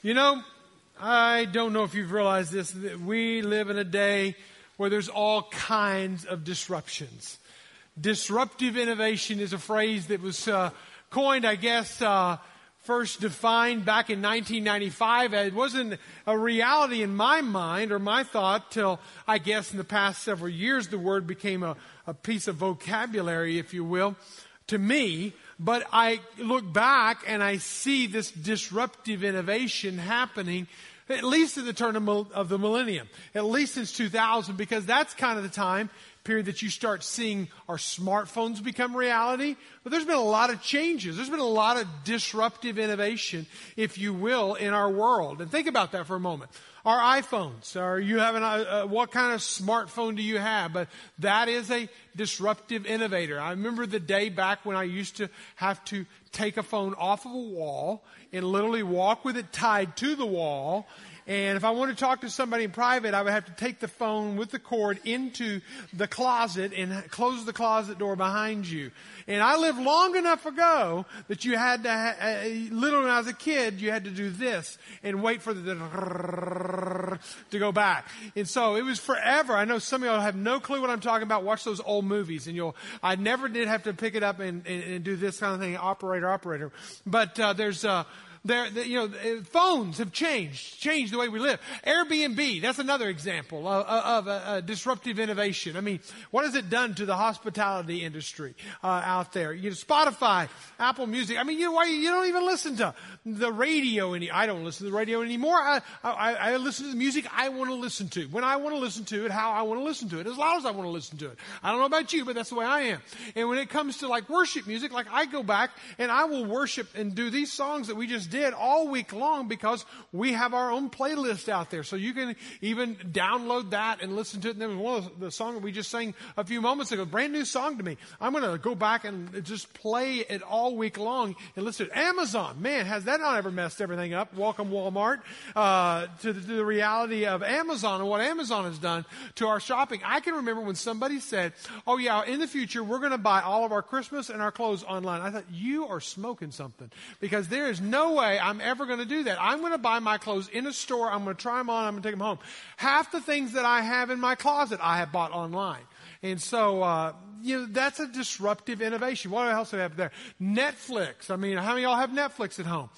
You know, I don't know if you've realized this, that we live in a day where there's all kinds of disruptions. Disruptive innovation is a phrase that was coined, I guess, first defined back in 1995. It wasn't a reality in my mind or my thought till, I guess, in the past several years, the word became a piece of vocabulary, if you will, to me. But I look back and I see this disruptive innovation happening at least at the turn of the millennium, at least since 2000, because that's kind of the time period that you start seeing our smartphones become reality. But there's been a lot of changes. There's been a lot of disruptive innovation, if you will, in our world. And think about that for a moment. Our iPhones, or you have what kind of smartphone do you have? But that is a disruptive innovator. I remember the day back when I used to have to take a phone off of a wall and literally walk with it tied to the wall. And if I wanted to talk to somebody in private, I would have to take the phone with the cord into the closet and close the closet door behind you. And I lived long enough ago that you had to, little when I was a kid, you had to do this and wait for the to go back. And so it was forever. I know some of y'all have no clue what I'm talking about. Watch those old movies and I never did have to pick it up and do this kind of thing. Operator. But phones have changed the way we live. Airbnb, that's another example of a disruptive innovation. I mean, what has it done to the hospitality industry out there? You know, Spotify, Apple Music. I mean, why you don't even listen to the radio I don't listen to the radio anymore. I listen to the music I want to listen to, when I want to listen to it, how I want to listen to it, as loud as I want to listen to it. I don't know about you, but that's the way I am. And when it comes to like worship music, like I go back and I will worship and do these songs that we just did all week long because we have our own playlist out there. So you can even download that and listen to it. And there was one of the song that we just sang a few moments ago, brand new song to me. I'm going to go back and just play it all week long and listen to it. Amazon, man, has that not ever messed everything up? Welcome Walmart to the reality of Amazon and what Amazon has done to our shopping. I can remember when somebody said, oh yeah, in the future, we're going to buy all of our Christmas and our clothes online. I thought, you are smoking something, because there is no way I'm ever going to do that. I'm going to buy my clothes in a store. I'm going to try them on. I'm going to take them home. Half the things that I have in my closet, I have bought online. And so, that's a disruptive innovation. What else do we have there? Netflix. I mean, how many of y'all have Netflix at home?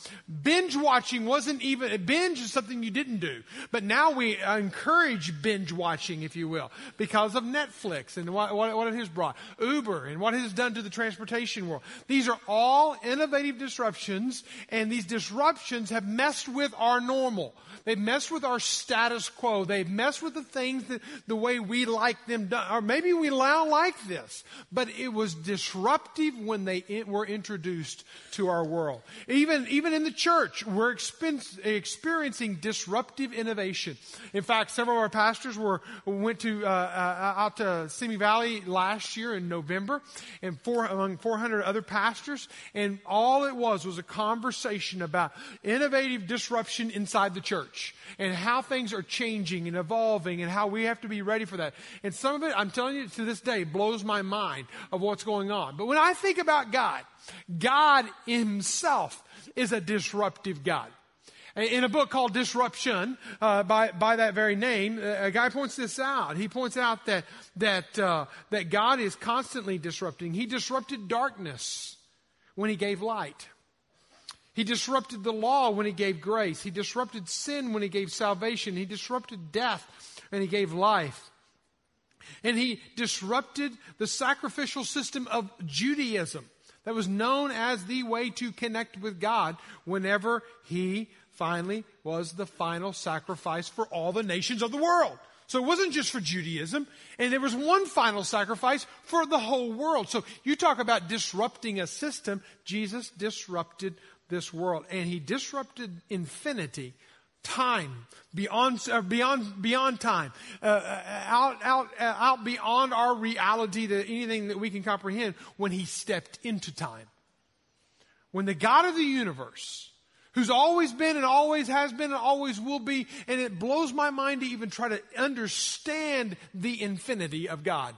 Binge watching binge is something you didn't do. But now we encourage binge watching, if you will, because of Netflix and what it has brought. Uber and what it has done to the transportation world. These are all innovative disruptions, and these disruptions have messed with our normal. They've messed with our status quo. They've messed with the things that the way we like them done. Or maybe we now like this. But it was disruptive when they were introduced to our world. Even in the church, we're experiencing disruptive innovation. In fact, several of our pastors went out to Simi Valley last year in November, and among 400 other pastors, and all it was a conversation about innovative disruption inside the church and how things are changing and evolving and how we have to be ready for that. And some of it, I'm telling you, to this day, blows my mind of what's going on. But when I think about God himself is a disruptive God. In a book called Disruption, by that very name, a guy points this out. He points out that God is constantly disrupting. He disrupted darkness when he gave light. He disrupted the law when he gave grace. He disrupted sin when he gave salvation. He disrupted death and he gave life. And he disrupted the sacrificial system of Judaism that was known as the way to connect with God whenever he finally was the final sacrifice for all the nations of the world. So it wasn't just for Judaism, and there was one final sacrifice for the whole world. So you talk about disrupting a system. Jesus disrupted this world, and he disrupted infinity. Time beyond time, out beyond our reality to anything that we can comprehend. When he stepped into time, when the God of the universe, who's always been and always has been and always will be, and it blows my mind to even try to understand the infinity of God.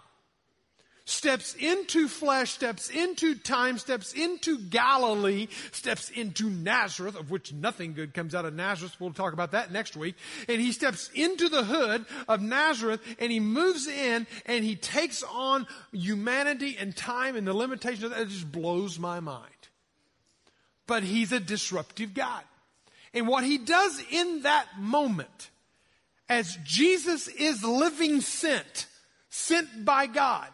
steps into flesh, steps into time, steps into Galilee, steps into Nazareth, of which nothing good comes out of Nazareth. We'll talk about that next week. And he steps into the hood of Nazareth, and he moves in, and he takes on humanity and time and the limitations of that. It just blows my mind. But he's a disruptive God. And what he does in that moment, as Jesus is living sent, sent by God,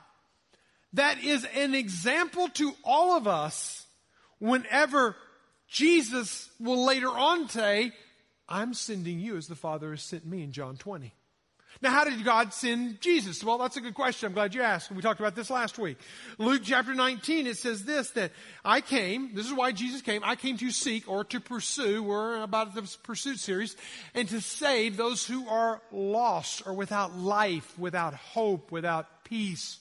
that is an example to all of us whenever Jesus will later on say, I'm sending you as the Father has sent me in John 20. Now, how did God send Jesus? Well, that's a good question. I'm glad you asked. We talked about this last week. Luke chapter 19, it says this, that I came, this is why Jesus came, I came to seek or to pursue, we're about the pursuit series, and to save those who are lost or without life, without hope, without peace.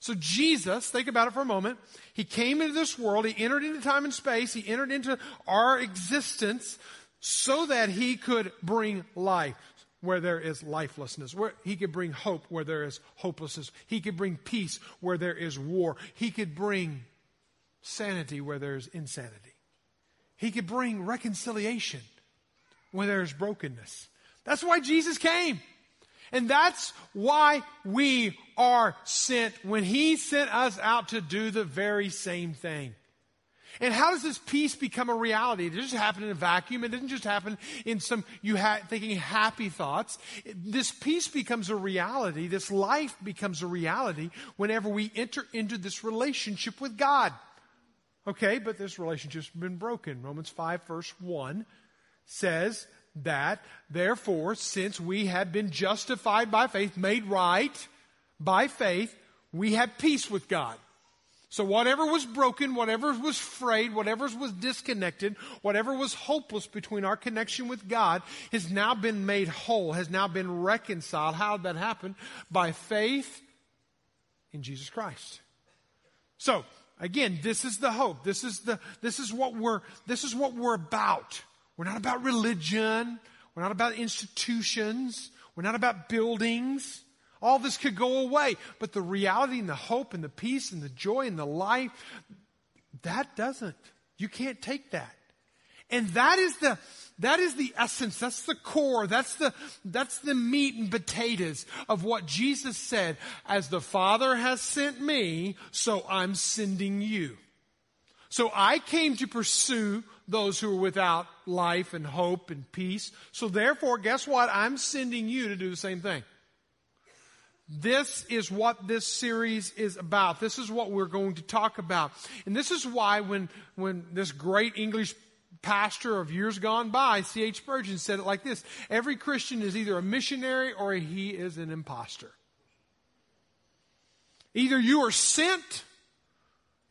So Jesus, think about it for a moment, he came into this world, he entered into time and space, he entered into our existence so that he could bring life where there is lifelessness. He could bring hope where there is hopelessness. He could bring peace where there is war. He could bring sanity where there is insanity. He could bring reconciliation where there is brokenness. That's why Jesus came. And that's why we are sent when he sent us out to do the very same thing. And how does this peace become a reality? It doesn't just happen in a vacuum. It doesn't just happen in some, thinking happy thoughts. This peace becomes a reality. This life becomes a reality whenever we enter into this relationship with God. Okay, but this relationship's been broken. Romans 5 verse 1 says that, therefore, since we have been justified by faith, made right by faith, we have peace with God. So whatever was broken, whatever was frayed, whatever was disconnected, whatever was hopeless between our connection with God has now been made whole, has now been reconciled. How did that happen? By faith in Jesus Christ. So again, this is the hope. This is what we're about. We're not about religion. We're not about institutions. We're not about buildings. All this could go away, but the reality and the hope and the peace and the joy and the life, that doesn't. You can't take that. And that is the essence, that's the core, that's the meat and potatoes of what Jesus said, as the Father has sent me, so I'm sending you. So I came to pursue those who are without life and hope and peace. So therefore, guess what? I'm sending you to do the same thing. This is what this series is about. This is what we're going to talk about. And this is why when this great English pastor of years gone by, C.H. Spurgeon, said it like this: every Christian is either a missionary or he is an imposter. Either you are sent,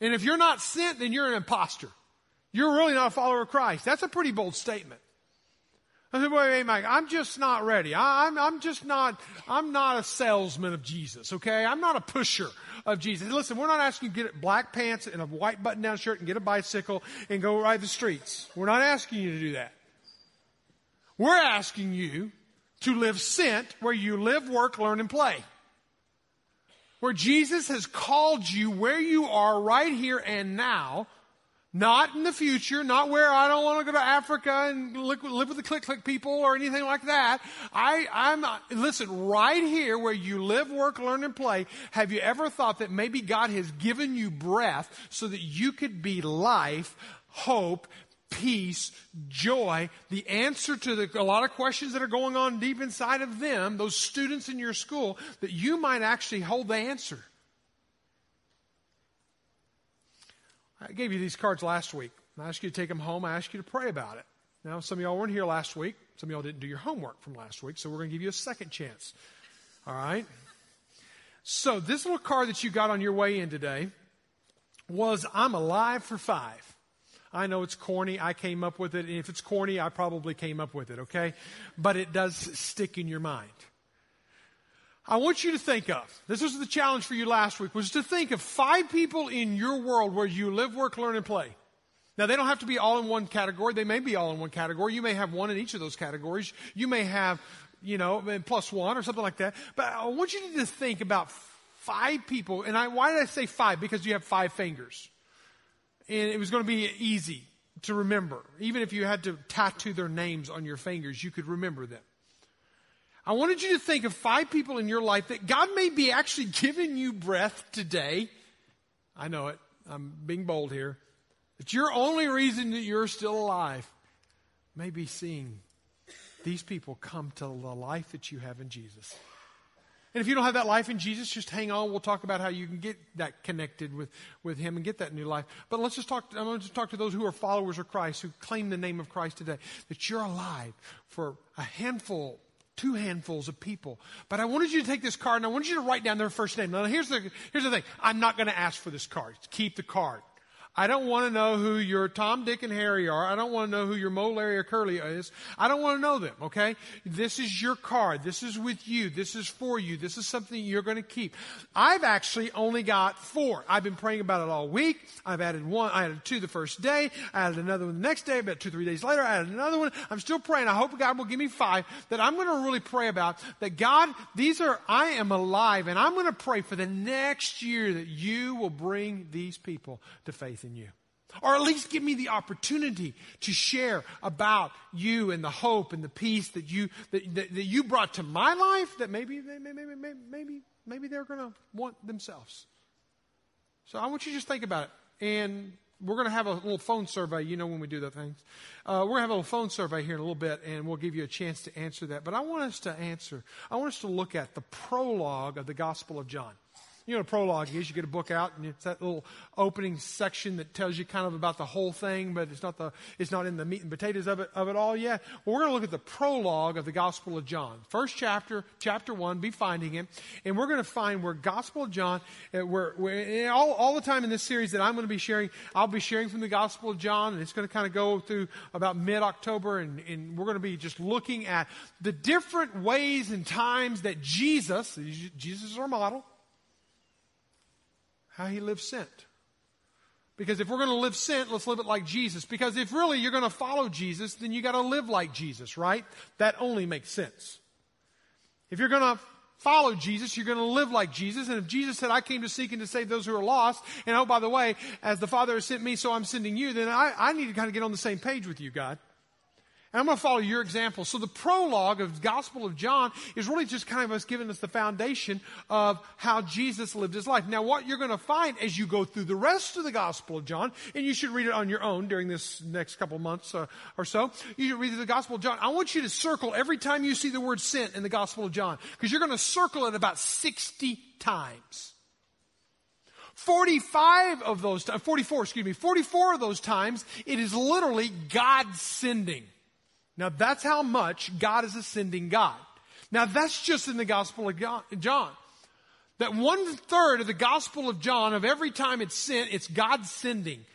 and if you're not sent, then you're an imposter. You're really not a follower of Christ. That's a pretty bold statement. I said, wait, Mike, I'm just not ready. I'm not a salesman of Jesus, okay? I'm not a pusher of Jesus. Listen, we're not asking you to get black pants and a white button-down shirt and get a bicycle and go ride the streets. We're not asking you to do that. We're asking you to live sent, where you live, work, learn, and play. Where Jesus has called you where you are right here and now. Not in the future, not where I don't want to go to Africa and live with the click-click people or anything like that. Listen, right here where you live, work, learn, and play, have you ever thought that maybe God has given you breath so that you could be life, hope, peace, joy, the answer to a lot of questions that are going on deep inside of them, those students in your school, that you might actually hold the answer? I gave you these cards last week. I asked you to take them home. I asked you to pray about it. Now, some of y'all weren't here last week. Some of y'all didn't do your homework from last week, so we're going to give you a second chance. All right? So this little card that you got on your way in today was I'm alive for five. I know it's corny. I came up with it. And if it's corny, I probably came up with it, okay? But it does stick in your mind. I want you to think of, this was the challenge for you last week, was to think of five people in your world where you live, work, learn, and play. Now, they don't have to be all in one category. They may be all in one category. You may have one in each of those categories. You may have, +1 or something like that. But I want you to think about 5 people. And why did I say 5? Because you have 5 fingers. And it was going to be easy to remember. Even if you had to tattoo their names on your fingers, you could remember them. I wanted you to think of 5 people in your life that God may be actually giving you breath today. I know it. I'm being bold here. It's your only reason that you're still alive. Maybe seeing these people come to the life that you have in Jesus. And if you don't have that life in Jesus, just hang on. We'll talk about how you can get that connected with him and get that new life. But I'm going to talk to those who are followers of Christ, who claim the name of Christ today, that you're alive for a handful, 2 handfuls of people. But I wanted you to take this card and I wanted you to write down their first name. Now here's the thing. I'm not going to ask for this card. Keep the card. I don't want to know who your Tom, Dick, and Harry are. I don't want to know who your Mo, Larry, or Curly is. I don't want to know them, okay? This is your card. This is with you. This is for you. This is something you're going to keep. I've actually only got 4. I've been praying about it all week. I've added 1. I added 2 the first day. I added another one the next day. About 2-3 days later, I added another one. I'm still praying. I hope God will give me 5 that I'm going to really pray about. That God, I am alive, and I'm going to pray for the next year that you will bring these people to faith in you. Or at least give me the opportunity to share about you and the hope and the peace that you brought to my life that maybe they're going to want themselves. So I want you to just think about it. And we're going to have a little phone survey. You know when we do the things. We're going to have a little phone survey here in a little bit, and we'll give you a chance to answer that. But I want us to look at the prologue of the Gospel of John. You know what a prologue is? You get a book out and it's that little opening section that tells you kind of about the whole thing, but it's not in the meat and potatoes of it all yet. Well, we're going to look at the prologue of the Gospel of John. First chapter 1, be finding him. And we're going to find where Gospel of John, all the time in this series that I'm going to be sharing, I'll be sharing from the Gospel of John, and it's going to kind of go through about mid-October, and we're going to be just looking at the different ways and times that Jesus is our model, how he lives sent. Because if we're going to live sent, let's live it like Jesus. Because if really you're going to follow Jesus, then you got to live like Jesus, right? That only makes sense. If you're going to follow Jesus, you're going to live like Jesus. And if Jesus said, I came to seek and to save those who are lost, and oh, by the way, as the Father has sent me, so I'm sending you, then I need to kind of get on the same page with you, God. And I'm going to follow your example. So the prologue of the Gospel of John is really just kind of us giving us the foundation of how Jesus lived his life. Now, what you're going to find as you go through the rest of the Gospel of John, and you should read it on your own during this next couple months or so, you should read the Gospel of John. I want you to circle every time you see the word sent in the Gospel of John, because you're going to circle it about 60 times. 44 of those times, it is literally God sending. Now, that's how much God is a sending God. Now, that's just in the Gospel of John. That 1/3 of the Gospel of John, of every time it's sent, it's God sending.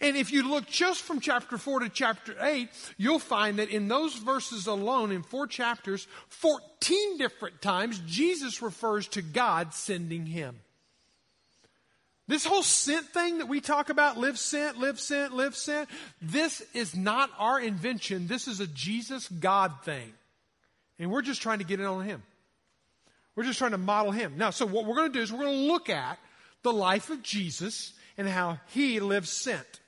And if you look just from chapter 4 to chapter 8, you'll find that in those verses alone, in 4 chapters, 14 different times, Jesus refers to God sending him. This whole sent thing that we talk about, live sent, live sent, live sent, this is not our invention. This is a Jesus God thing. And we're just trying to get in on him. We're just trying to model him. Now, so what we're going to do is we're going to look at the life of Jesus and how he lives sent.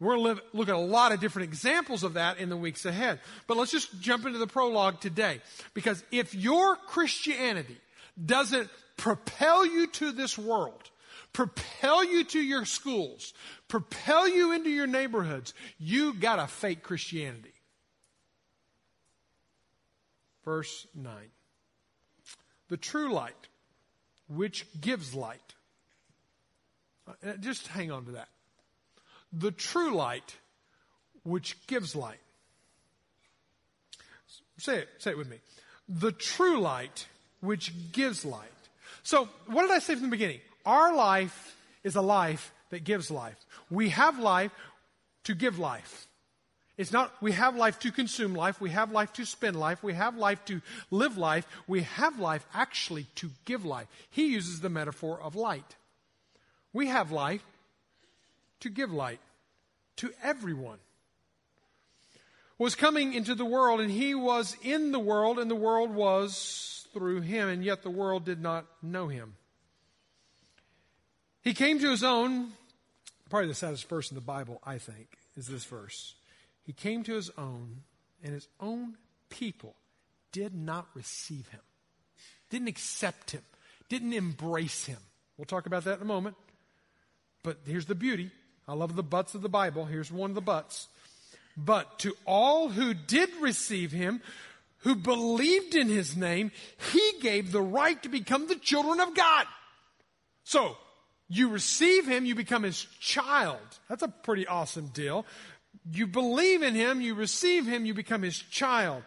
We're going to look at a lot of different examples of that in the weeks ahead. But let's just jump into the prologue today. Because if your Christianity doesn't propel you to this world, propel you to your schools, propel you into your neighborhoods, you got a fake Christianity. Verse 9. The true light, which gives light. Just hang on to that. The true light, which gives light. Say it with me. The true light, which gives light. So, what did I say from the beginning? Our life is a life that gives life. We have life to give life. It's not we have life to consume life. We have life to spend life. We have life to live life. We have life actually to give life. He uses the metaphor of light. We have life to give light to everyone. Was coming into the world, and he was in the world, and the world was through him, and yet the world did not know him. He came to his own. Probably the saddest verse in the Bible, I think, is this verse. He came to his own, and his own people did not receive him, didn't accept him, didn't embrace him. We'll talk about that in a moment. But here's the beauty. I love the buts of the Bible. Here's one of the buts. But to all who did receive him, who believed in his name, he gave the right to become the children of God. So you receive him, you become his child. That's a pretty awesome deal. You believe in him, you receive him, you become his child.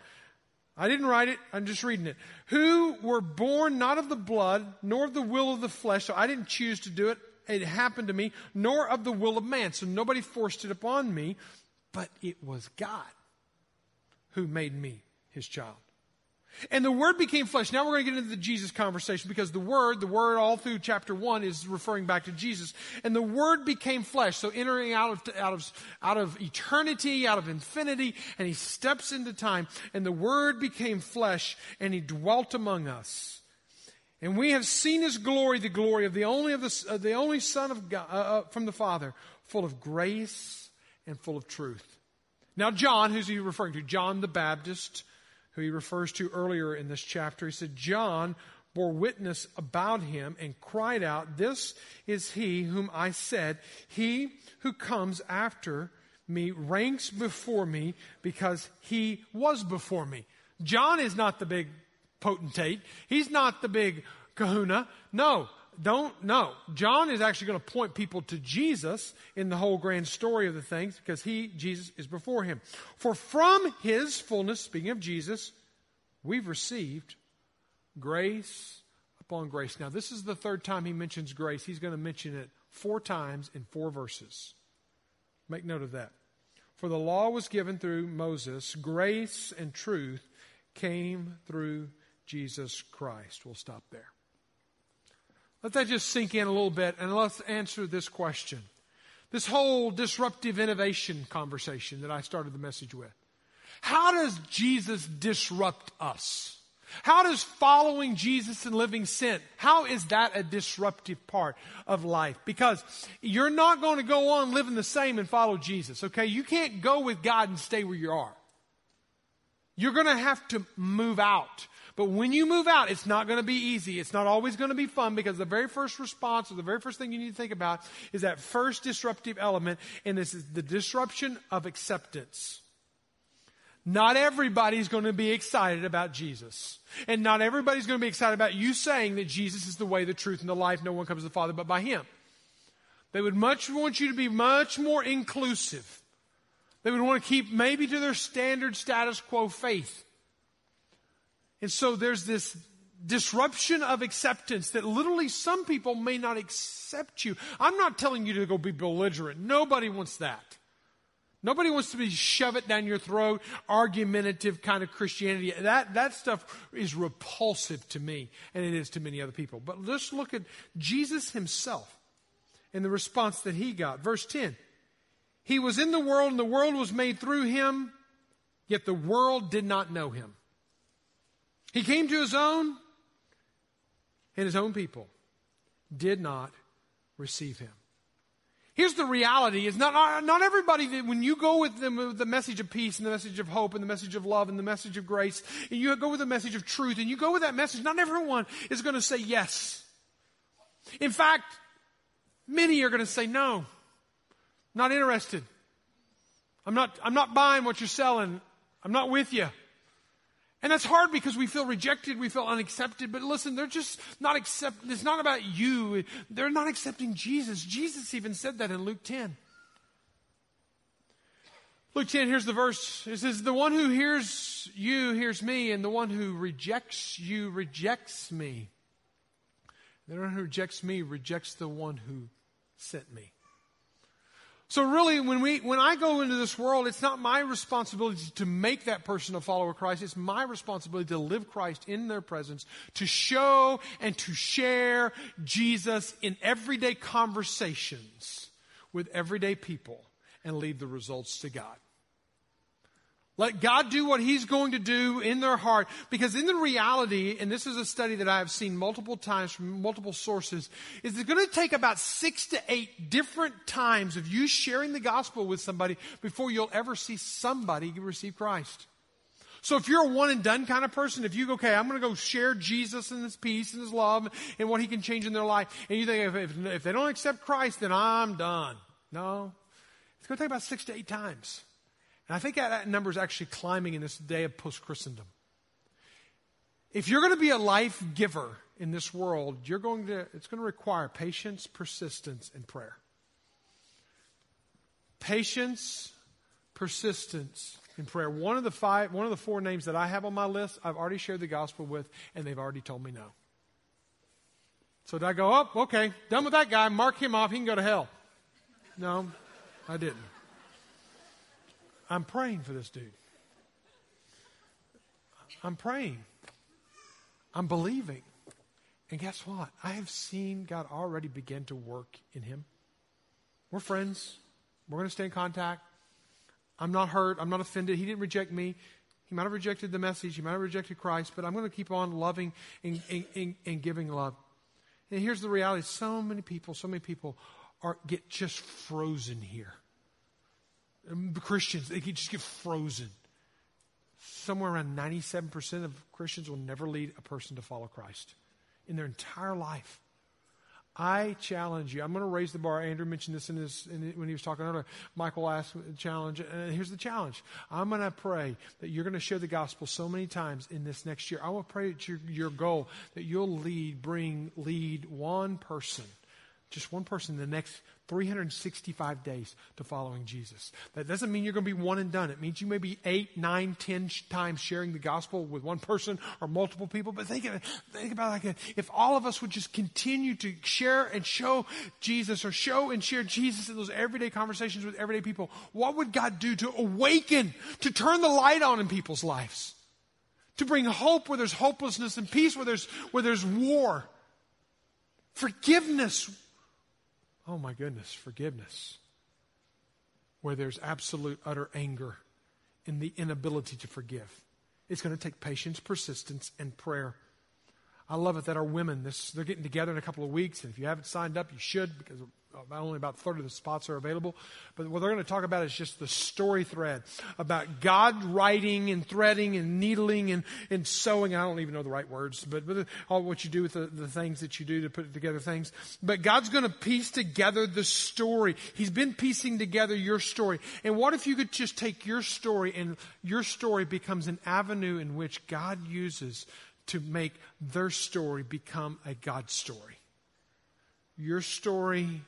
I didn't write it. I'm just reading it. Who were born not of the blood, nor of the will of the flesh. So I didn't choose to do it. It happened to me, nor of the will of man. So nobody forced it upon me, but it was God who made me his child. And the Word became flesh. Now we're going to get into the Jesus conversation, because the Word all through chapter 1 is referring back to Jesus. And the Word became flesh. So entering out of eternity, out of infinity, and he steps into time. And the Word became flesh, and he dwelt among us. And we have seen his glory, the glory of the only Son of God, from the Father, full of grace and full of truth. Now John, who's he referring to? John the Baptist, who he refers to earlier in this chapter. He said, John bore witness about him and cried out, "This is he whom I said, he who comes after me ranks before me, because he was before me." John is not the big potentate. He's not the big kahuna. No. John is actually going to point people to Jesus in the whole grand story of the things, because Jesus is before him. For from his fullness, speaking of Jesus, we've received grace upon grace. Now, this is the third time he mentions grace. He's going to mention it 4 times in 4 verses. Make note of that. For the law was given through Moses. Grace and truth came through Jesus Christ. We'll stop there. Let that just sink in a little bit, and let's answer this question. This whole disruptive innovation conversation that I started the message with. How does Jesus disrupt us? How does following Jesus and living sent, how is that a disruptive part of life? Because you're not going to go on living the same and follow Jesus, okay? You can't go with God and stay where you are. You're going to have to move out. But when you move out, it's not going to be easy. It's not always going to be fun, because the very first response, or the very first thing you need to think about, is that first disruptive element, and this is the disruption of acceptance. Not everybody's going to be excited about Jesus. And not everybody's going to be excited about you saying that Jesus is the way, the truth, and the life. No one comes to the Father but by him. They would much want you to be much more inclusive. They would want to keep maybe to their standard status quo faith. And so there's this disruption of acceptance that literally some people may not accept you. I'm not telling you to go be belligerent. Nobody wants that. Nobody wants to be shove it down your throat, argumentative kind of Christianity. That stuff is repulsive to me, and it is to many other people. But let's look at Jesus himself and the response that he got. Verse 10, he was in the world, and the world was made through him, yet the world did not know him. He came to his own, and his own people did not receive him. Here's the reality. It's not everybody that when you go with them with the message of peace and the message of hope and the message of love and the message of grace, and you go with the message of truth, and you go with that message, not everyone is going to say yes. In fact, many are going to say no. Not interested. I'm not buying what you're selling. I'm not with you. And that's hard, because we feel rejected, we feel unaccepted. But listen, they're just not accepting. It's not about you. They're not accepting Jesus. Jesus even said that in Luke 10. Luke 10, here's the verse. It says, "The one who hears you hears me, and the one who rejects you rejects me. The one who rejects me rejects the one who sent me." So really, when I go into this world, it's not my responsibility to make that person a follower of Christ. It's my responsibility to live Christ in their presence, to show and to share Jesus in everyday conversations with everyday people, and leave the results to God. Let God do what he's going to do in their heart. Because in the reality, and this is a study that I have seen multiple times from multiple sources, is it's going to take about 6 to 8 different times of you sharing the gospel with somebody before you'll ever see somebody receive Christ. So if you're a one and done kind of person, if you go, okay, I'm going to go share Jesus and his peace and his love and what he can change in their life. And you think, if they don't accept Christ, then I'm done. No. It's going to take about 6 to 8 times. And I think that number is actually climbing in this day of post-Christendom. If you're going to be a life giver in this world, it's going to require patience, persistence, and prayer. Patience, persistence, in prayer. One of the four names that I have on my list, I've already shared the gospel with, and they've already told me no. So did I go, oh, okay, done with that guy, mark him off, he can go to hell? No, I didn't. I'm praying for this dude. I'm praying. I'm believing. And guess what? I have seen God already begin to work in him. We're friends. We're going to stay in contact. I'm not hurt. I'm not offended. He didn't reject me. He might have rejected the message. He might have rejected Christ, but I'm going to keep on loving and giving love. And here's the reality. So many people get just frozen here. Christians, they just get frozen. Somewhere around 97% of Christians will never lead a person to follow Christ in their entire life. I challenge you. I'm going to raise the bar. Andrew mentioned this when he was talking earlier. Michael asked the challenge. And here's the challenge. I'm going to pray that you're going to share the gospel so many times in this next year. I will pray that your goal, that you'll lead one person, just one person in the next 365 days to following Jesus. That doesn't mean you're going to be one and done. It means you may be 8, 9, 10 times sharing the gospel with one person or multiple people. But think about it, if all of us would just continue to share and show Jesus, or show and share Jesus in those everyday conversations with everyday people, what would God do to awaken, to turn the light on in people's lives, to bring hope where there's hopelessness and peace where there's war, forgiveness. Oh my goodness, forgiveness. Where there's absolute, utter anger and the inability to forgive. It's going to take patience, persistence, and prayer. I love it that our women, they're getting together in a couple of weeks. And if you haven't signed up, you should, because only about a third of the spots are available. But what they're going to talk about is just the story thread about God writing and threading and needling and sewing. I don't even know the right words, but all what you do with the things that you do to put together things. But God's going to piece together the story. He's been piecing together your story. And what if you could just take your story, and your story becomes an avenue in which God uses to make their story become a God story? Your story,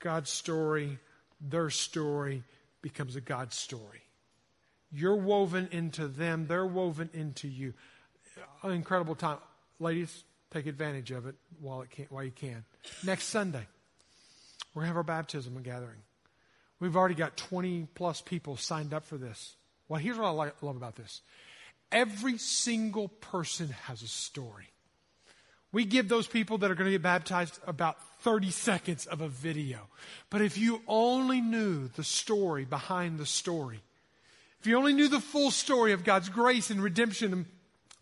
God's story, their story becomes a God story. You're woven into them. They're woven into you. An incredible time. Ladies, take advantage of it while you can. Next Sunday, we're going to have our baptism gathering. We've already got 20 plus people signed up for this. Well, here's what I love about this. Every single person has a story. We give those people that are going to get baptized about 30 seconds of a video. But if you only knew the story behind the story, if you only knew the full story of God's grace and redemption,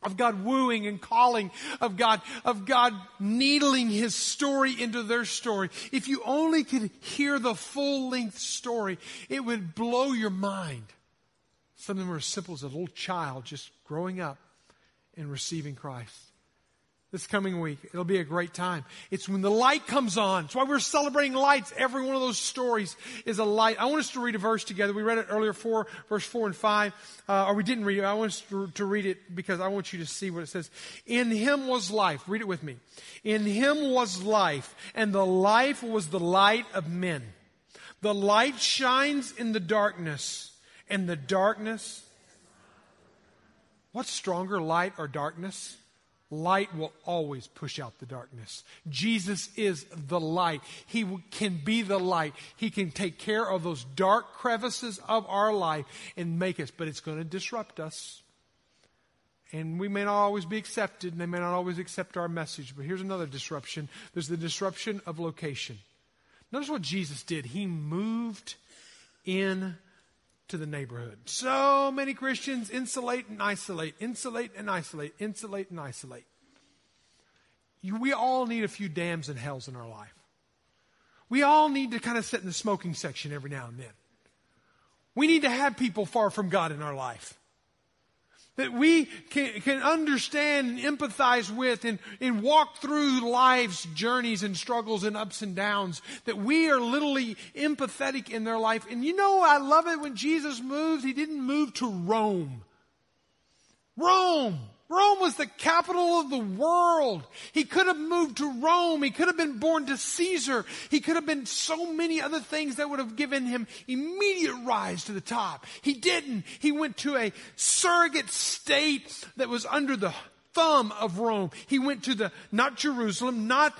of God wooing and calling, of God needling his story into their story, if you only could hear the full-length story, it would blow your mind. Some of them are as simple as a little child just growing up and receiving Christ. This coming week, it'll be a great time. It's when the light comes on. It's why we're celebrating lights. Every one of those stories is a light. I want us to read a verse together. We read it earlier, verse 4 and 5. Or we didn't read it. I want us to read it because I want you to see what it says. In him was life. Read it with me. In him was life, and the life was the light of men. The light shines in the darkness, and the darkness... What's stronger, light or darkness? Light will always push out the darkness. Jesus is the light. He can be the light. He can take care of those dark crevices of our life and make us, but it's going to disrupt us. And we may not always be accepted, and they may not always accept our message. But here's another disruption. There's the disruption of location. Notice what Jesus did. He moved in to the neighborhood. So many Christians insulate and isolate, insulate and isolate, insulate and isolate. We all need a few dams and hells in our life. We all need to kind of sit in the smoking section every now and then. We need to have people far from God in our life that we can understand and empathize with and walk through life's journeys and struggles and ups and downs, that we are literally empathetic in their life. And you know, I love it when Jesus moved, he didn't move to Rome. Rome was the capital of the world. He could have moved to Rome. He could have been born to Caesar. He could have been so many other things that would have given him immediate rise to the top. He didn't. He went to a surrogate state that was under the thumb of Rome. He went to not Jerusalem, not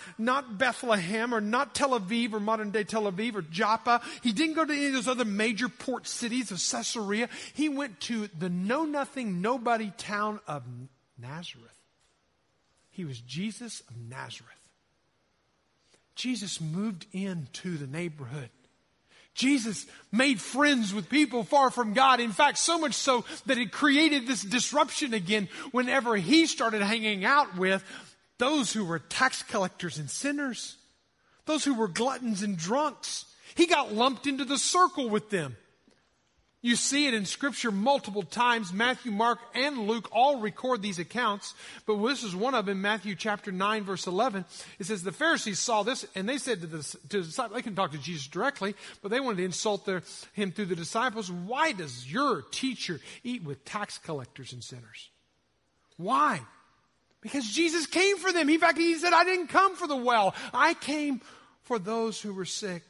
Bethlehem, or not Tel Aviv, or modern day Tel Aviv, or Joppa. He didn't go to any of those other major port cities of Caesarea. He went to the know-nothing, nobody town of Nazareth. He was Jesus of Nazareth. Jesus moved into the neighborhood. Jesus made friends with people far from God. In fact, so much so that it created this disruption again whenever he started hanging out with those who were tax collectors and sinners, those who were gluttons and drunks. He got lumped into the circle with them. You see it in Scripture multiple times. Matthew, Mark, and Luke all record these accounts. But this is one of them, Matthew chapter 9, verse 11. It says, the Pharisees saw this, and they said to the disciples, they couldn't talk to Jesus directly, but they wanted to insult him through the disciples. Why does your teacher eat with tax collectors and sinners? Why? Because Jesus came for them. In fact, he said, I didn't come for the well. I came for those who were sick.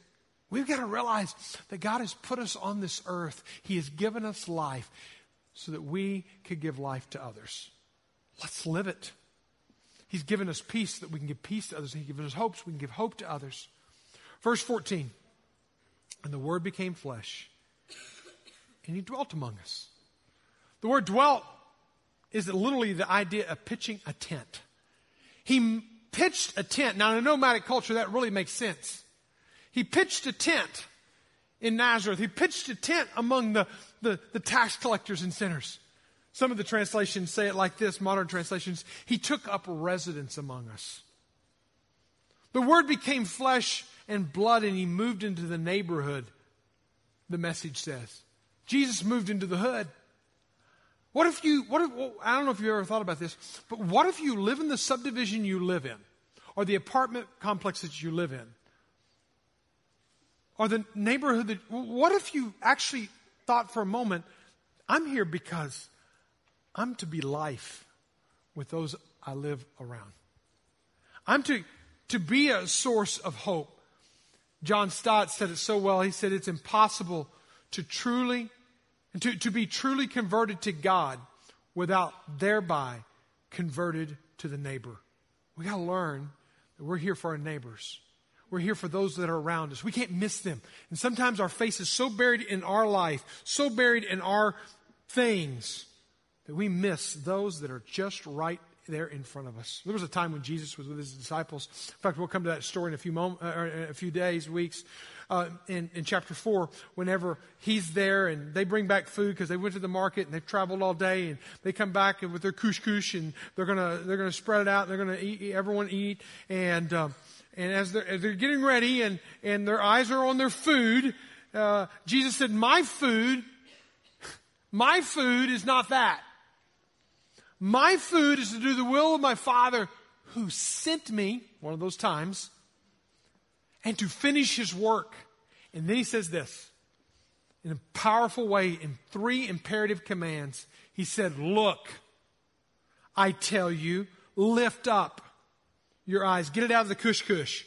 We've got to realize that God has put us on this earth. He has given us life so that we could give life to others. Let's live it. He's given us peace so that we can give peace to others. He's given us hope so we can give hope to others. Verse 14, and the Word became flesh, and he dwelt among us. The word dwelt is literally the idea of pitching a tent. He pitched a tent. Now, in a nomadic culture, that really makes sense. He pitched a tent in Nazareth. He pitched a tent among the tax collectors and sinners. Some of the translations say it like this, modern translations. He took up residence among us. The Word became flesh and blood, and he moved into the neighborhood, the message says. Jesus moved into the hood. I don't know if you ever thought about this, but what if you live in the subdivision you live in, or the apartment complex that you live in, or the neighborhood what if you actually thought for a moment, I'm here because I'm to be life with those I live around. I'm to be a source of hope. John Stott said it so well. He said it's impossible to be truly converted to God without thereby converted to the neighbor. We got to learn that we're here for our neighbors. We're here for those that are around us. We can't miss them. And sometimes our face is so buried in our life, so buried in our things, that we miss those that are just right there in front of us. There was a time when Jesus was with his disciples. In fact, we'll come to that story in a few days, weeks. In chapter 4, whenever he's there and they bring back food because they went to the market and they've traveled all day, and they come back with their kush and they're gonna spread it out. And they're gonna eat. Everyone eat. And as they're getting ready and their eyes are on their food, Jesus said, my food is not that. My food is to do the will of my Father who sent me, one of those times, and to finish his work. And then he says this, in a powerful way, in 3 imperative commands. He said, look, I tell you, lift up your eyes, get it out of the cush,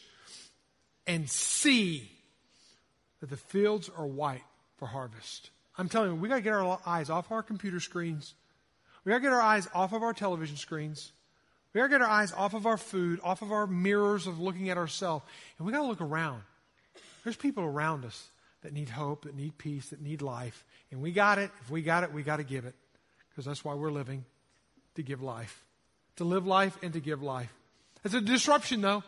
and see that the fields are white for harvest. I'm telling you, we got to get our eyes off our computer screens. We got to get our eyes off of our television screens. We got to get our eyes off of our food, off of our mirrors of looking at ourselves. And we got to look around. There's people around us that need hope, that need peace, that need life. And we got it. If we got it, we got to give it. Because that's why we're living, to give life. To live life and to give life. It's a disruption, though.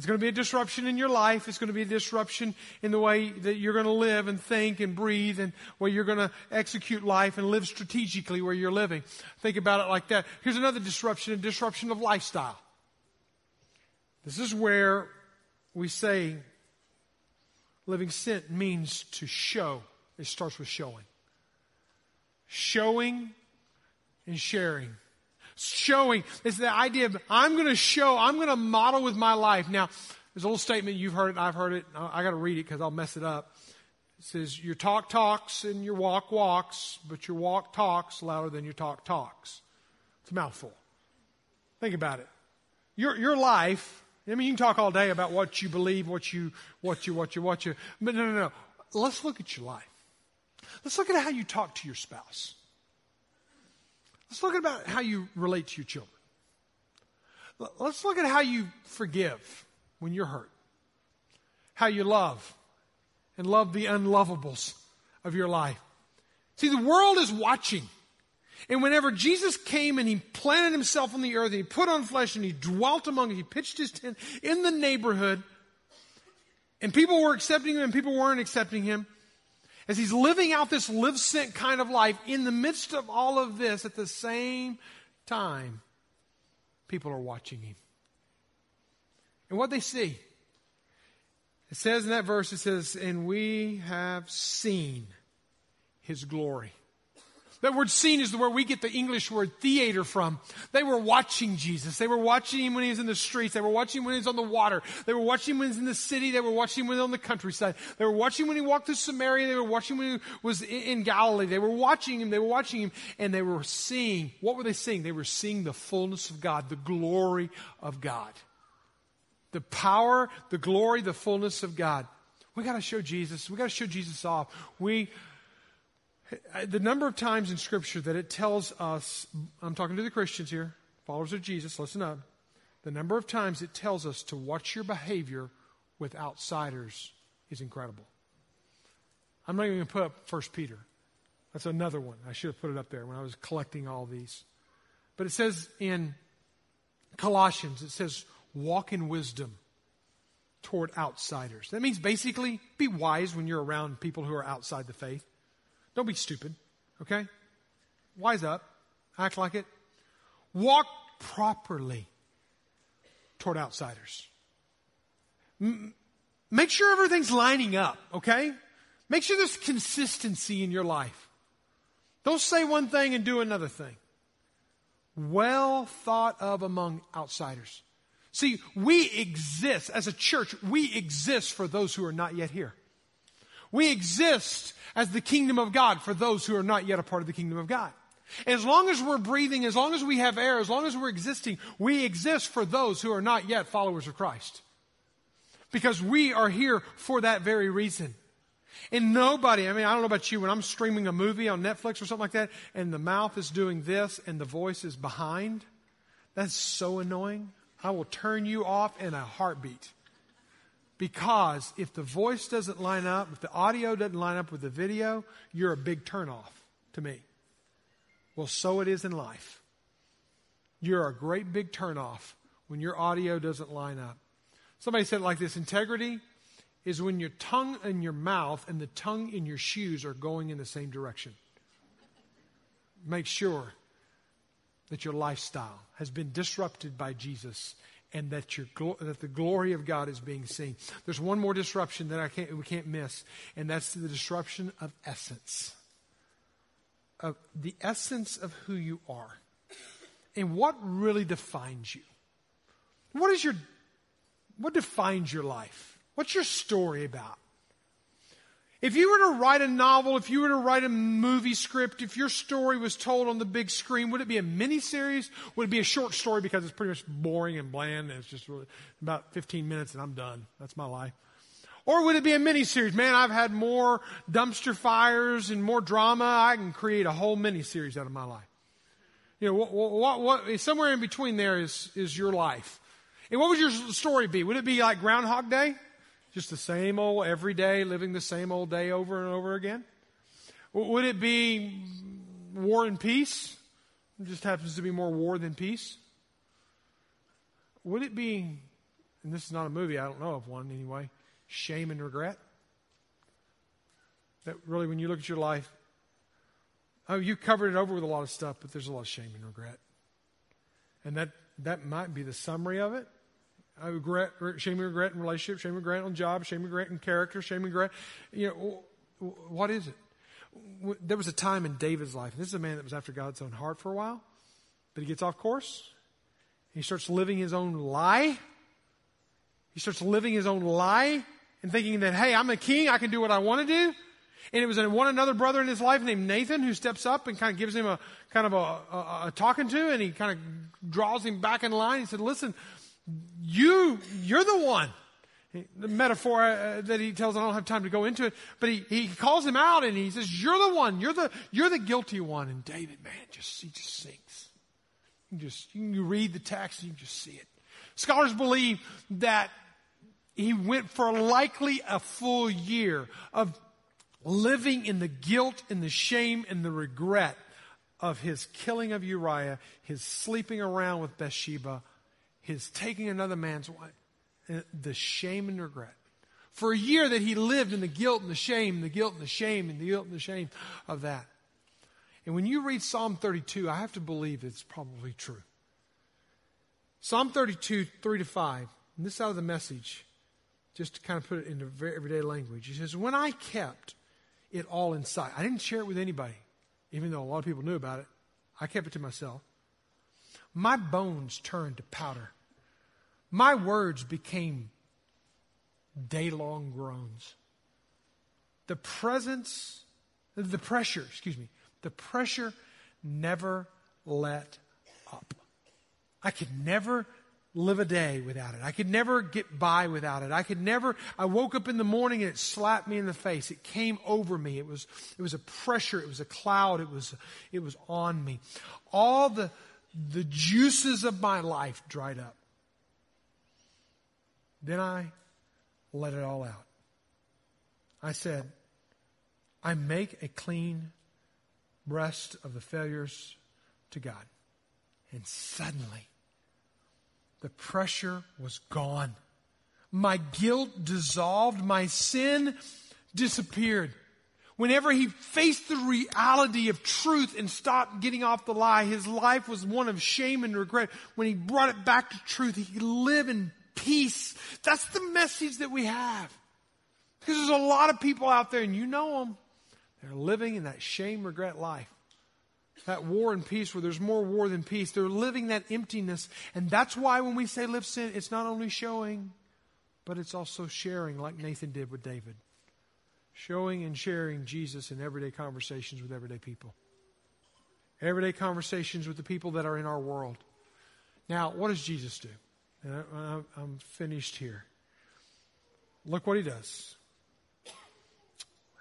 It's going to be a disruption in your life. It's going to be a disruption in the way that you're going to live and think and breathe and where you're going to execute life and live strategically where you're living. Think about it like that. Here's another disruption, a disruption of lifestyle. This is where we say living sent means to show. It starts with showing. Showing and sharing. Showing is the idea of I'm going to show, I'm going to model with my life. Now, there's a little statement, you've heard it, I've heard it. I got to read it because I'll mess it up. It says, your talk talks and your walk walks, but your walk talks louder than your talk talks. It's a mouthful. Think about it. Your life, I mean, you can talk all day about what you believe, what you, but no. Let's look at your life. Let's look at how you talk to your spouse. Let's look at how you relate to your children. Let's look at how you forgive when you're hurt. How you love and love the unlovables of your life. See, the world is watching. And whenever Jesus came and he planted himself on the earth, and he put on flesh and he dwelt among it, he pitched his tent in the neighborhood, and people were accepting him and people weren't accepting him. As he's living out this live-sent kind of life, in the midst of all of this, at the same time, people are watching him. And what they see, it says in that verse, it says, and we have seen his glory. That word seen is where we get the English word theater from. They were watching Jesus. They were watching him when he was in the streets. They were watching him when he was on the water. They were watching him when he was in the city. They were watching him when he was on the countryside. They were watching him when he walked through Samaria. They were watching him when he was in Galilee. They were watching him. They were watching him. And they were seeing. What were they seeing? They were seeing the fullness of God, the glory of God. The power, the glory, the fullness of God. We got to show Jesus. We got to show Jesus off. The number of times in Scripture that it tells us, I'm talking to the Christians here, followers of Jesus, listen up. The number of times it tells us to watch your behavior with outsiders is incredible. I'm not even going to put up 1 Peter. That's another one. I should have put it up there when I was collecting all these. But it says in Colossians, it says, walk in wisdom toward outsiders. That means basically be wise when you're around people who are outside the faith. Don't be stupid, okay? Wise up. Act like it. Walk properly toward outsiders. Make sure everything's lining up, okay? Make sure there's consistency in your life. Don't say one thing and do another thing. Well thought of among outsiders. See, we exist as a church. We exist for those who are not yet here. We exist as the kingdom of God for those who are not yet a part of the kingdom of God. And as long as we're breathing, as long as we have air, as long as we're existing, we exist for those who are not yet followers of Christ. Because we are here for that very reason. And nobody, I don't know about you, when I'm streaming a movie on Netflix or something like that, and the mouth is doing this and the voice is behind, that's so annoying. I will turn you off in a heartbeat. Because if the voice doesn't line up, if the audio doesn't line up with the video, you're a big turnoff to me. Well, so it is in life. You're a great big turnoff when your audio doesn't line up. Somebody said it like this. Integrity is when your tongue in your mouth and the tongue in your shoes are going in the same direction. Make sure that your lifestyle has been disrupted by Jesus and that that the glory of God is being seen. There's one more disruption that we can't miss, and that's the disruption of essence. Of the essence of who you are. And what really defines you? What defines your life? What's your story about? If you were to write a novel, if you were to write a movie script, if your story was told on the big screen, would it be a miniseries? Would it be a short story because it's pretty much boring and bland and it's just really about 15 minutes and I'm done. That's my life. Or would it be a miniseries? Man, I've had more dumpster fires and more drama. I can create a whole miniseries out of my life. You know, what somewhere in between there is your life. And what would your story be? Would it be like Groundhog Day? Just the same old everyday, living the same old day over and over again? Would it be War and Peace? It just happens to be more war than peace. Would it be and this is not a movie, I don't know of one anyway, shame and regret. That really, when you look at your life, oh, you covered it over with a lot of stuff, but there's a lot of shame and regret. And that might be the summary of it. I regret, shame and regret in relationship, shame and regret on job, shame and regret in character, shame and regret. You know, what is it? There was a time in David's life, and this is a man that was after God's own heart for a while, but he gets off course. He starts living his own lie. And thinking that, hey, I'm a king, I can do what I want to do. And it was another brother in his life named Nathan who steps up and kind of gives him a talking to, and he kind of draws him back in line. He said, listen, you're the one. The metaphor that he tells, I don't have time to go into it, but he calls him out and he says, you're the one, you're the guilty one. And David, man, he just sinks. You read the text and you just see it. Scholars believe that he went for likely a full year of living in the guilt and the shame and the regret of his killing of Uriah, his sleeping around with Bathsheba, his taking another man's wife, the shame and regret. For a year that he lived in the guilt and the shame, of that. And when you read Psalm 32, I have to believe it's probably true. Psalm 32, 3-5, and this out of the Message, just to kind of put it into everyday language. He says, when I kept it all in sight. I didn't share it with anybody, even though a lot of people knew about it. I kept it to myself. My bones turned to powder. My words became day-long groans. The pressure never let up. I could never live a day without it. I could never get by without it. I woke up in the morning and it slapped me in the face. It came over me. It was a pressure. It was a cloud. It was on me. All the juices of my life dried up. Then I let it all out. I said, I make a clean breast of the failures to God. And suddenly, the pressure was gone. My guilt dissolved. My sin disappeared. Whenever he faced the reality of truth and stopped getting off the lie, his life was one of shame and regret. When he brought it back to truth, he could live in peace. That's the message that we have. Because there's a lot of people out there, and you know them, they're living in that shame, regret life. That war and peace where there's more war than peace. They're living that emptiness. And that's why when we say live sent, it's not only showing, but it's also sharing, like Nathan did with David. Showing and sharing Jesus in everyday conversations with everyday people. Everyday conversations with the people that are in our world. Now, what does Jesus do? And I'm finished here. Look what he does.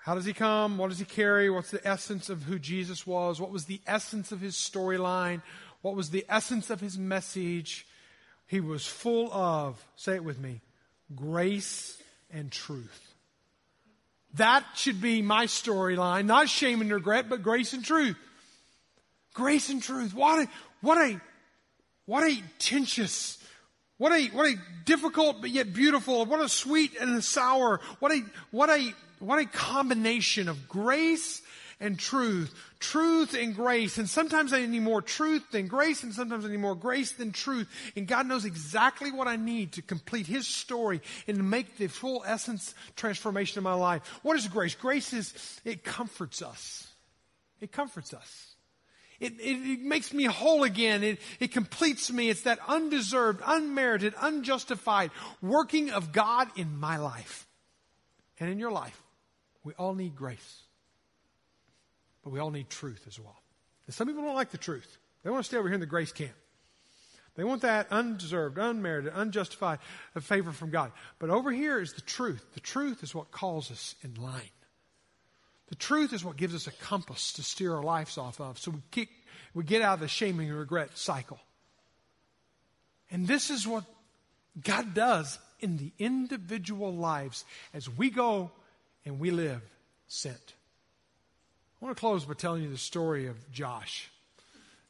How does he come? What does he carry? What's the essence of who Jesus was? What was the essence of his storyline? What was the essence of his message? He was full of, say it with me, grace and truth. That should be my storyline. Not shame and regret, but grace and truth. Grace and truth. What a tedious, what a difficult but yet beautiful, what a sweet and a sour, what a combination of grace and truth, truth and grace. And sometimes I need more truth than grace, and sometimes I need more grace than truth. And God knows exactly what I need to complete His story and to make the full essence transformation of my life. What is grace? Grace is, it comforts us. It comforts us. It makes me whole again. It completes me. It's that undeserved, unmerited, unjustified working of God in my life and in your life. We all need grace, but we all need truth as well. And some people don't like the truth. They want to stay over here in the grace camp. They want that undeserved, unmerited, unjustified favor from God. But over here is the truth. The truth is what calls us in line. The truth is what gives us a compass to steer our lives off of, so we get out of the shame and regret cycle. And this is what God does in the individual lives as we go and we live sent. I want to close by telling you the story of Josh.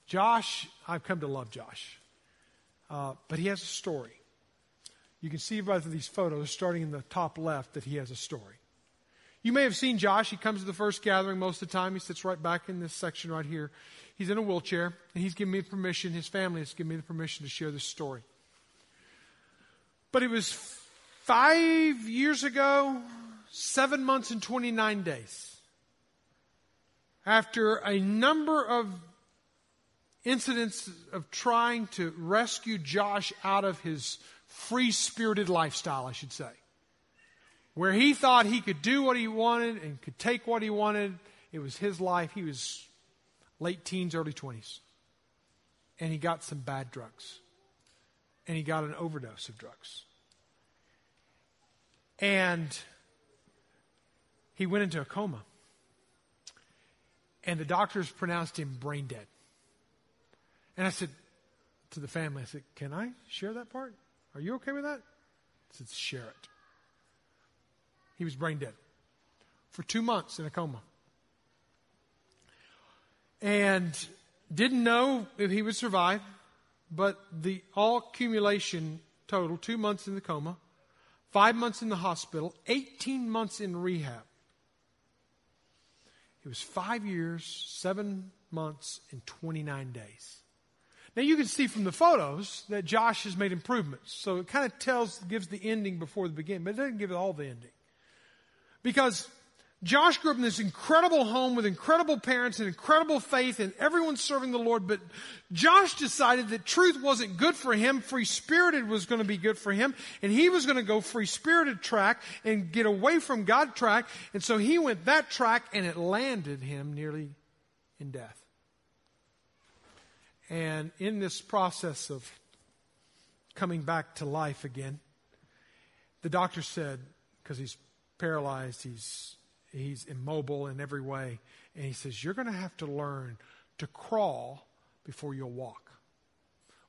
Josh, I've come to love Josh, but he has a story. You can see by these photos, starting in the top left, that he has a story. You may have seen Josh. He comes to the first gathering most of the time. He sits right back in this section right here. He's in a wheelchair, and he's given me permission. His family has given me the permission to share this story. But it was 5 years ago, 7 months and 29 days, after a number of incidents of trying to rescue Josh out of his free-spirited lifestyle, I should say, where he thought he could do what he wanted and could take what he wanted. It was his life. He was late teens, early 20s. And he got some bad drugs. And he got an overdose of drugs. And he went into a coma. And the doctors pronounced him brain dead. And I said to the family, I said, "Can I share that part? Are you okay with that?" I said, "Share it." He was brain dead for 2 months in a coma. And didn't know if he would survive, but the all accumulation total, 2 months in the coma, 5 months in the hospital, 18 months in rehab. It was 5 years, 7 months, and 29 days. Now you can see from the photos that Josh has made improvements. So it kind of gives the ending before the beginning, but it doesn't give it all the ending. Because Josh grew up in this incredible home with incredible parents and incredible faith and everyone serving the Lord. But Josh decided that truth wasn't good for him. Free-spirited was going to be good for him. And he was going to go free-spirited track and get away from God track. And so he went that track, and it landed him nearly in death. And in this process of coming back to life again, the doctor said, because he's paralyzed, he's immobile in every way, and he says, "You're going to have to learn to crawl before you'll walk."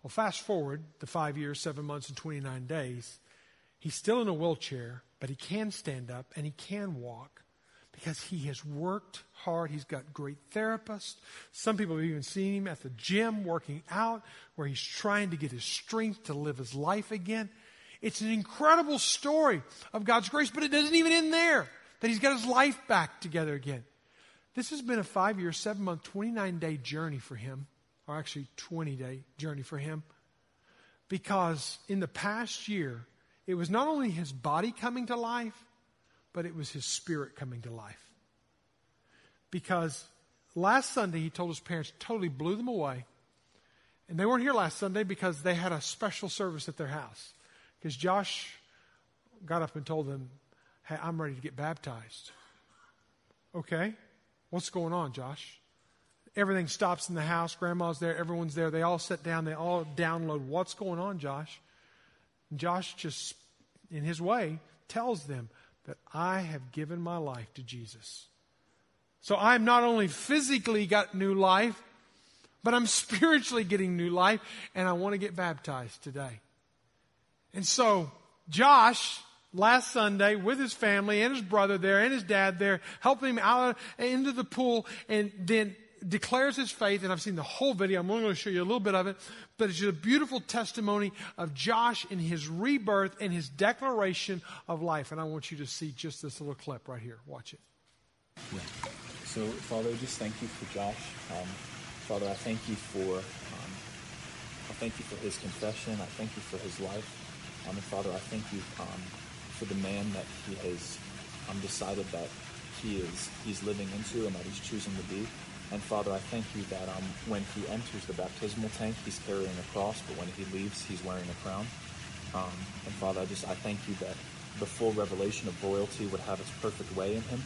Well, fast forward the 5 years, 7 months, and 29 days. He's still in a wheelchair, but he can stand up and he can walk because he has worked hard. He's got great therapists. Some people have even seen him at the gym working out, where he's trying to get his strength to live his life again. It's an incredible story of God's grace, but it doesn't even end there, that he's got his life back together again. This has been a 5 year, 7 month, 29-day journey for him, or actually 20-day journey for him, because in the past year, it was not only his body coming to life, but it was his spirit coming to life. Because last Sunday, he told his parents, totally blew them away. And they weren't here last Sunday because they had a special service at their house. Because Josh got up and told them, "Hey, I'm ready to get baptized." "Okay, what's going on, Josh?" Everything stops in the house. Grandma's there. Everyone's there. They all sit down. They all download, "What's going on, Josh?" And Josh just, in his way, tells them that "I have given my life to Jesus. So I'm not only physically got new life, but I'm spiritually getting new life, and I want to get baptized today." And so Josh, last Sunday, with his family and his brother there and his dad there, helping him out into the pool, and then declares his faith. And I've seen the whole video. I'm only going to show you a little bit of it. But it's just a beautiful testimony of Josh and his rebirth and his declaration of life. And I want you to see just this little clip right here. Watch it. Yeah. So, Father, just thank you for Josh. Father, I thank you for his confession. I thank you for his life. And Father, I thank you for the man that he has decided that he's living into and that he's choosing to be. And Father, I thank you that when he enters the baptismal tank, he's carrying a cross, but when he leaves, he's wearing a crown. And Father, I thank you that the full revelation of royalty would have its perfect way in him,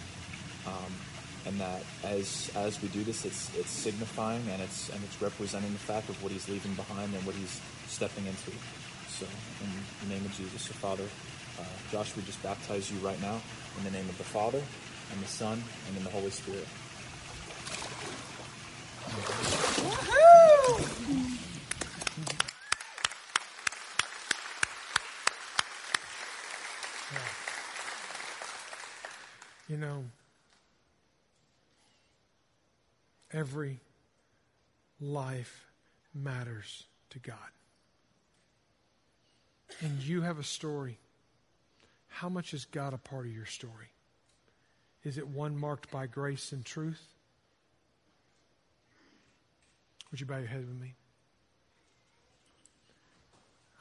and that as we do this, it's signifying and it's representing the fact of what he's leaving behind and what he's stepping into. So, in the name of Jesus, so Father, Josh, we just baptize you right now in the name of the Father, and the Son, and in the Holy Spirit. Woo-hoo! You know, every life matters to God. and you have a story, how much is God a part of your story? Is it one marked by grace and truth? Would you bow your head with me?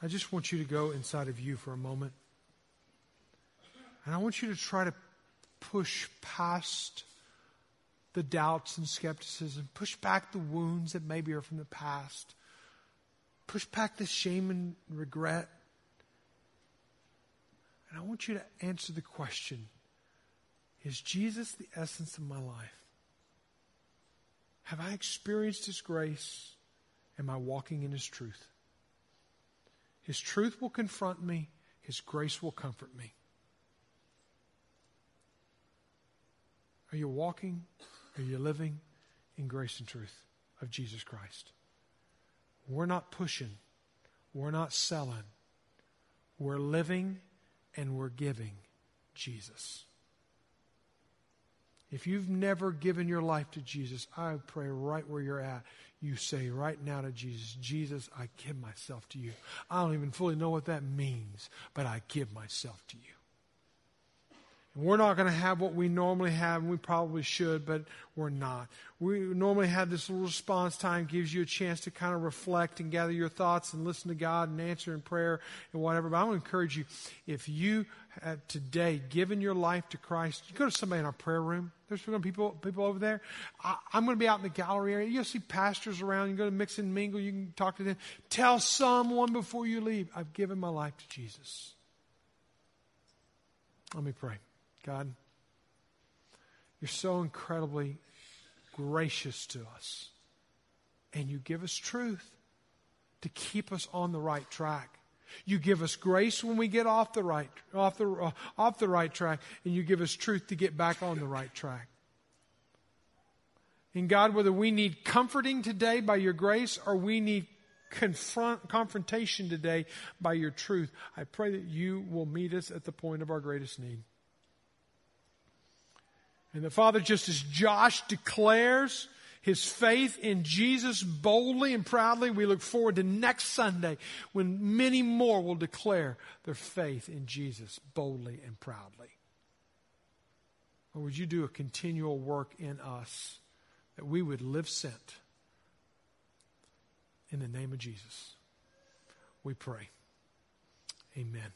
I just want you to go inside of you for a moment. And I want you to try to push past the doubts and skepticism. Push back the wounds that maybe are from the past. Push back the shame and regret. And I want you to answer the question, is Jesus the essence of my life? Have I experienced His grace? Am I walking in His truth? His truth will confront me. His grace will comfort me. Are you walking? Are you living in grace and truth of Jesus Christ? We're not pushing. We're not selling. We're living and we're giving Jesus. If you've never given your life to Jesus, I pray right where you're at, you say right now to Jesus, Jesus, I give myself to you. I don't even fully know what that means, but I give myself to you. We're not going to have what we normally have, and we probably should, but we're not. We normally have this little response time, gives you a chance to kind of reflect and gather your thoughts and listen to God and answer in prayer and whatever. But I want to encourage you, if you have today given your life to Christ, you go to somebody in our prayer room. There's people over there. I'm going to be out in the gallery area. You'll see pastors around. You can go to Mix and Mingle. You can talk to them. Tell someone before you leave, I've given my life to Jesus. Let me pray. God, you're so incredibly gracious to us. And you give us truth to keep us on the right track. You give us grace when we get off the right track, and you give us truth to get back on the right track. And God, whether we need comforting today by your grace or we need confrontation today by your truth, I pray that you will meet us at the point of our greatest need. And the Father, just as Josh declares his faith in Jesus boldly and proudly, we look forward to next Sunday when many more will declare their faith in Jesus boldly and proudly. Or would you do a continual work in us that we would live sent in the name of Jesus? We pray. Amen.